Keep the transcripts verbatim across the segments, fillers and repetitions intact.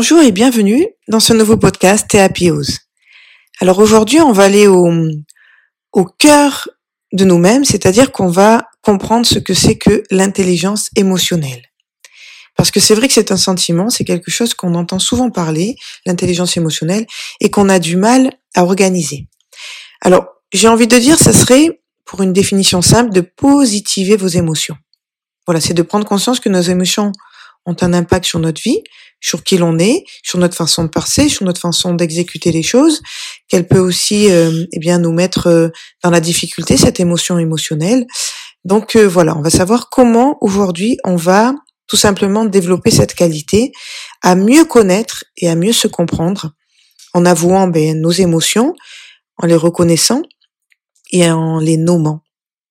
Bonjour et bienvenue dans ce nouveau podcast Théapiose. Alors aujourd'hui, on va aller au, au cœur de nous-mêmes, c'est-à-dire qu'on va comprendre ce que c'est que l'intelligence émotionnelle. Parce que c'est vrai que c'est un sentiment, c'est quelque chose qu'on entend souvent parler, l'intelligence émotionnelle, et qu'on a du mal à organiser. Alors, j'ai envie de dire, ça serait, pour une définition simple, de positiver vos émotions. Voilà, c'est de prendre conscience que nos émotions ont un impact sur notre vie, sur qui l'on est, sur notre façon de penser, sur notre façon d'exécuter les choses, qu'elle peut aussi euh, eh bien nous mettre euh, dans la difficulté, cette émotion émotionnelle. Donc euh, voilà, on va savoir comment aujourd'hui on va tout simplement développer cette qualité, à mieux connaître et à mieux se comprendre, en avouant ben, nos émotions, en les reconnaissant et en les nommant.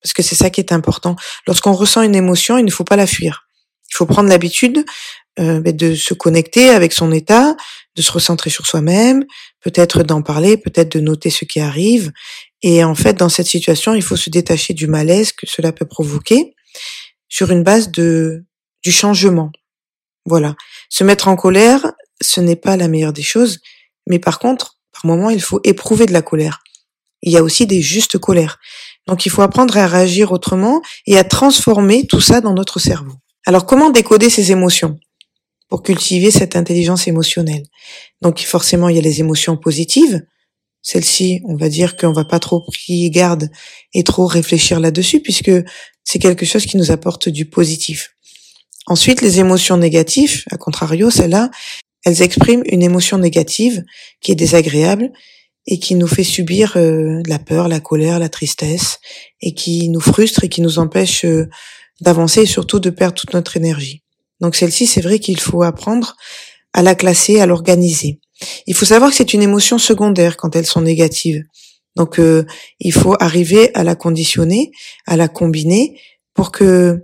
Parce que c'est ça qui est important. Lorsqu'on ressent une émotion, il ne faut pas la fuir. Il faut prendre l'habitude euh, de se connecter avec son état, de se recentrer sur soi-même, peut-être d'en parler, peut-être de noter ce qui arrive. Et en fait, dans cette situation, il faut se détacher du malaise que cela peut provoquer sur une base de du changement. Voilà. Se mettre en colère, ce n'est pas la meilleure des choses, mais par contre, par moment, il faut éprouver de la colère. Il y a aussi des justes colères. Donc, il faut apprendre à réagir autrement et à transformer tout ça dans notre cerveau. Alors, comment décoder ces émotions pour cultiver cette intelligence émotionnelle? Donc, forcément, il y a les émotions positives. Celles-ci, on va dire qu'on va pas trop prier garde et trop réfléchir là-dessus puisque c'est quelque chose qui nous apporte du positif. Ensuite, les émotions négatives, à contrario, celles-là, elles expriment une émotion négative qui est désagréable et qui nous fait subir euh, la peur, la colère, la tristesse et qui nous frustre et qui nous empêche euh, d'avancer et surtout de perdre toute notre énergie. Donc celle-ci, c'est vrai qu'il faut apprendre à la classer, à l'organiser. Il faut savoir que c'est une émotion secondaire quand elles sont négatives. Donc euh, il faut arriver à la conditionner, à la combiner pour que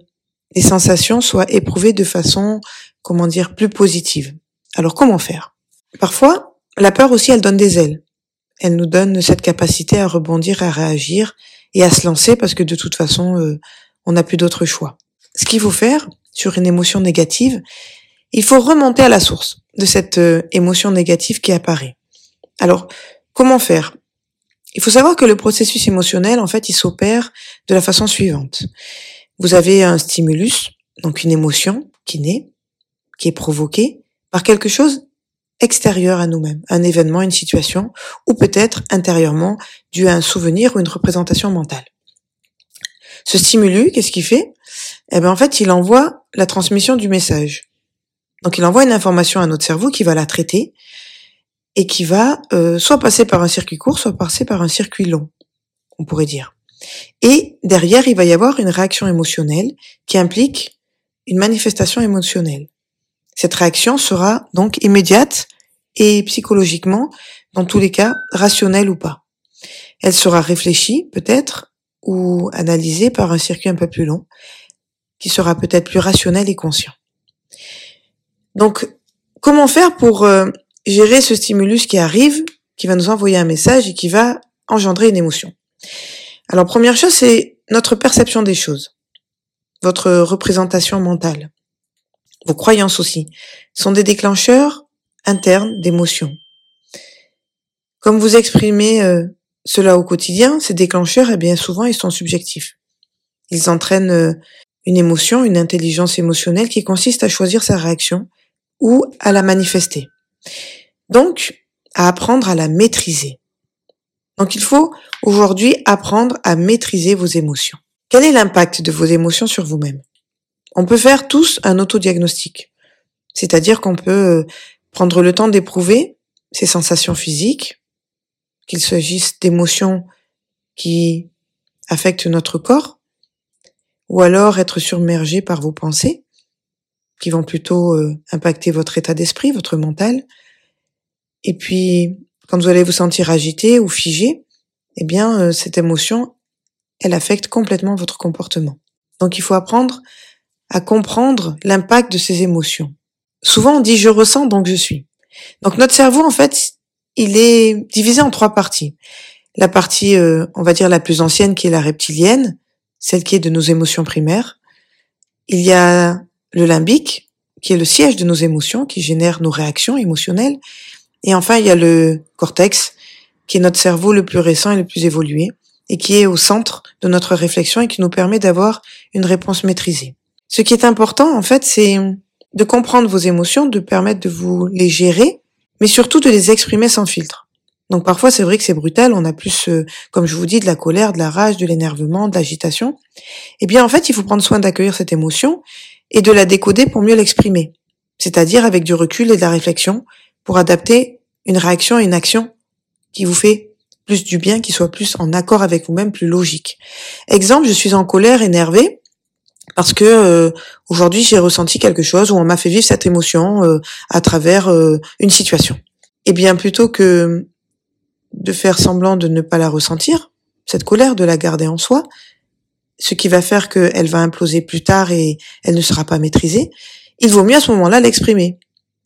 les sensations soient éprouvées de façon, comment dire, plus positive. Alors comment faire? Parfois, la peur aussi, elle donne des ailes. Elle nous donne cette capacité à rebondir, à réagir et à se lancer parce que de toute façon, euh, on n'a plus d'autre choix. Ce qu'il faut faire sur une émotion négative, il faut remonter à la source de cette euh, émotion négative qui apparaît. Alors, comment faire? Il faut savoir que le processus émotionnel, en fait, il s'opère de la façon suivante. Vous avez un stimulus, donc une émotion qui naît, qui est provoquée par quelque chose extérieur à nous-mêmes, un événement, une situation, ou peut-être intérieurement dû à un souvenir ou une représentation mentale. Ce stimulus, qu'est-ce qu'il fait? Eh ben, en fait, il envoie la transmission du message. Donc, il envoie une information à notre cerveau qui va la traiter et qui va euh, soit passer par un circuit court, soit passer par un circuit long, on pourrait dire. Et derrière, il va y avoir une réaction émotionnelle qui implique une manifestation émotionnelle. Cette réaction sera donc immédiate et psychologiquement, dans tous les cas, rationnelle ou pas. Elle sera réfléchie, peut-être, ou analysé par un circuit un peu plus long, qui sera peut-être plus rationnel et conscient. Donc, comment faire pour euh, gérer ce stimulus qui arrive, qui va nous envoyer un message et qui va engendrer une émotion? Alors, première chose, c'est notre perception des choses, votre représentation mentale, vos croyances aussi, sont des déclencheurs internes d'émotions. Comme vous exprimez euh, cela au quotidien, ces déclencheurs, eh bien souvent, ils sont subjectifs. Ils entraînent une émotion, une intelligence émotionnelle qui consiste à choisir sa réaction ou à la manifester. Donc, à apprendre à la maîtriser. Donc, il faut aujourd'hui apprendre à maîtriser vos émotions. Quel est l'impact de vos émotions sur vous-même? On peut faire tous un autodiagnostic, c'est-à-dire qu'on peut prendre le temps d'éprouver ses sensations physiques, qu'il s'agisse d'émotions qui affectent notre corps, ou alors être submergé par vos pensées, qui vont plutôt euh, impacter votre état d'esprit, votre mental. Et puis, quand vous allez vous sentir agité ou figé, eh bien, euh, cette émotion, elle affecte complètement votre comportement. Donc, il faut apprendre à comprendre l'impact de ces émotions. Souvent, on dit « je ressens, donc je suis ». Donc, notre cerveau, en fait, il est divisé en trois parties. La partie, euh, on va dire, la plus ancienne, qui est la reptilienne, celle qui est de nos émotions primaires. Il y a le limbique, qui est le siège de nos émotions, qui génère nos réactions émotionnelles. Et enfin, il y a le cortex, qui est notre cerveau le plus récent et le plus évolué, et qui est au centre de notre réflexion et qui nous permet d'avoir une réponse maîtrisée. Ce qui est important, en fait, c'est de comprendre vos émotions, de permettre de vous les gérer, mais surtout de les exprimer sans filtre. Donc parfois, c'est vrai que c'est brutal, on a plus, euh, comme je vous dis, de la colère, de la rage, de l'énervement, de l'agitation. Eh bien, en fait, il faut prendre soin d'accueillir cette émotion et de la décoder pour mieux l'exprimer, c'est-à-dire avec du recul et de la réflexion pour adapter une réaction à une action qui vous fait plus du bien, qui soit plus en accord avec vous-même, plus logique. Exemple, je suis en colère, énervée, parce que euh, aujourd'hui j'ai ressenti quelque chose ou on m'a fait vivre cette émotion euh, à travers euh, une situation. Eh bien, plutôt que de faire semblant de ne pas la ressentir, cette colère, de la garder en soi, ce qui va faire qu'elle va imploser plus tard et elle ne sera pas maîtrisée, il vaut mieux à ce moment-là l'exprimer.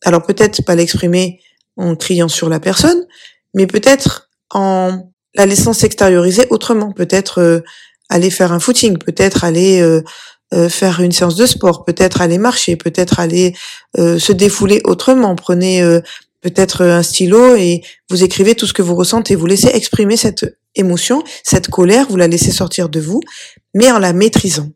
Alors peut-être pas l'exprimer en criant sur la personne, mais peut-être en la laissant s'extérioriser autrement, peut-être euh, aller faire un footing, peut-être aller euh, euh, faire une séance de sport, peut-être aller marcher, peut-être aller euh, se défouler autrement. Prenez euh, peut-être un stylo et vous écrivez tout ce que vous ressentez, vous laissez exprimer cette émotion, cette colère, vous la laissez sortir de vous, mais en la maîtrisant.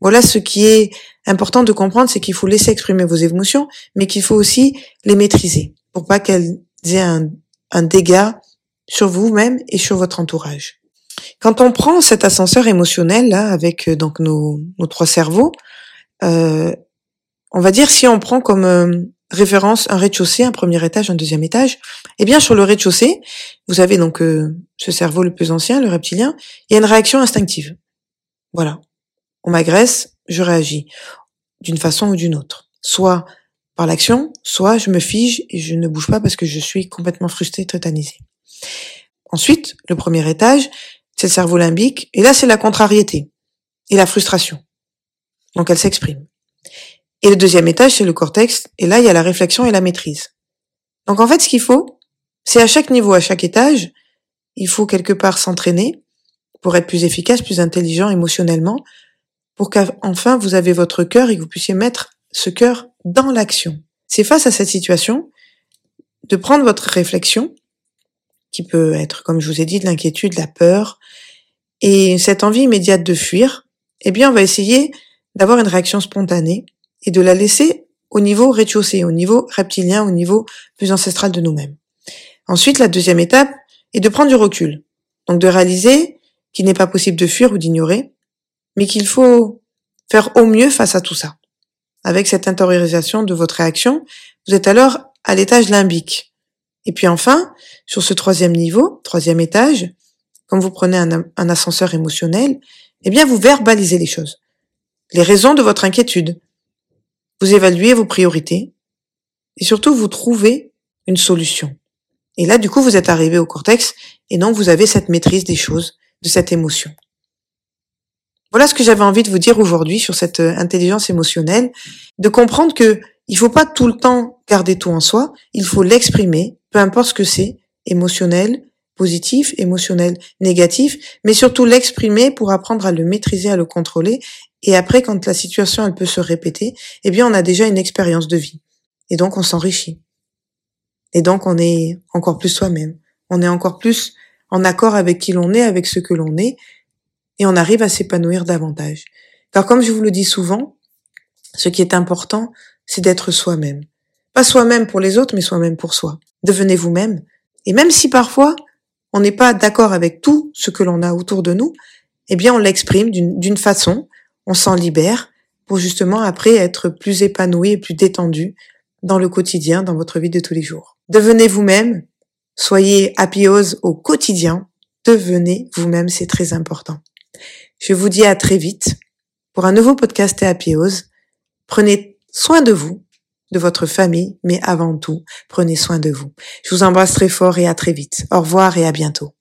Voilà ce qui est important de comprendre, c'est qu'il faut laisser exprimer vos émotions, mais qu'il faut aussi les maîtriser pour pas qu'elles aient un, un dégât sur vous-même et sur votre entourage. Quand on prend cet ascenseur émotionnel là, avec euh, donc nos, nos trois cerveaux, euh, on va dire si on prend comme euh, référence un rez-de-chaussée, un premier étage, un deuxième étage, eh bien sur le rez-de-chaussée, vous avez donc euh, ce cerveau le plus ancien, le reptilien, il y a une réaction instinctive. Voilà, on m'agresse, je réagis d'une façon ou d'une autre, soit par l'action, soit je me fige et je ne bouge pas parce que je suis complètement frustrée, tétanisée. Ensuite, le premier étage, c'est le cerveau limbique, et là c'est la contrariété et la frustration, donc elle s'exprime. Et le deuxième étage, c'est le cortex, et là il y a la réflexion et la maîtrise. Donc en fait ce qu'il faut, c'est à chaque niveau, à chaque étage, il faut quelque part s'entraîner pour être plus efficace, plus intelligent émotionnellement, pour qu'enfin vous avez votre cœur et que vous puissiez mettre ce cœur dans l'action. C'est face à cette situation de prendre votre réflexion, qui peut être, comme je vous ai dit, de l'inquiétude, de la peur, et cette envie immédiate de fuir, eh bien, on va essayer d'avoir une réaction spontanée et de la laisser au niveau rez-de-chaussée, au niveau reptilien, au niveau plus ancestral de nous-mêmes. Ensuite, la deuxième étape est de prendre du recul, donc de réaliser qu'il n'est pas possible de fuir ou d'ignorer, mais qu'il faut faire au mieux face à tout ça. Avec cette intériorisation de votre réaction, vous êtes alors à l'étage limbique. Et puis enfin, sur ce troisième niveau, troisième étage, quand vous prenez un, un ascenseur émotionnel, eh bien vous verbalisez les choses, les raisons de votre inquiétude, vous évaluez vos priorités, et surtout vous trouvez une solution. Et là du coup vous êtes arrivé au cortex, et donc vous avez cette maîtrise des choses, de cette émotion. Voilà ce que j'avais envie de vous dire aujourd'hui sur cette intelligence émotionnelle, de comprendre que il faut pas tout le temps garder tout en soi, il faut l'exprimer, peu importe ce que c'est, émotionnel, positif, émotionnel, négatif, mais surtout l'exprimer pour apprendre à le maîtriser, à le contrôler, et après, quand la situation elle peut se répéter, eh bien on a déjà une expérience de vie, et donc on s'enrichit, et donc on est encore plus soi-même, on est encore plus en accord avec qui l'on est, avec ce que l'on est, et on arrive à s'épanouir davantage. Car comme je vous le dis souvent, ce qui est important, c'est d'être soi-même. Pas soi-même pour les autres, mais soi-même pour soi. Devenez vous-même. Et même si parfois, on n'est pas d'accord avec tout ce que l'on a autour de nous, eh bien, on l'exprime d'une, d'une façon, on s'en libère pour justement après être plus épanoui et plus détendu dans le quotidien, dans votre vie de tous les jours. Devenez vous-même, soyez théapiose au quotidien, devenez vous-même, c'est très important. Je vous dis à très vite pour un nouveau podcast Théapiose. Prenez soin de vous, de votre famille, mais avant tout, prenez soin de vous. Je vous embrasse très fort et à très vite. Au revoir et à bientôt.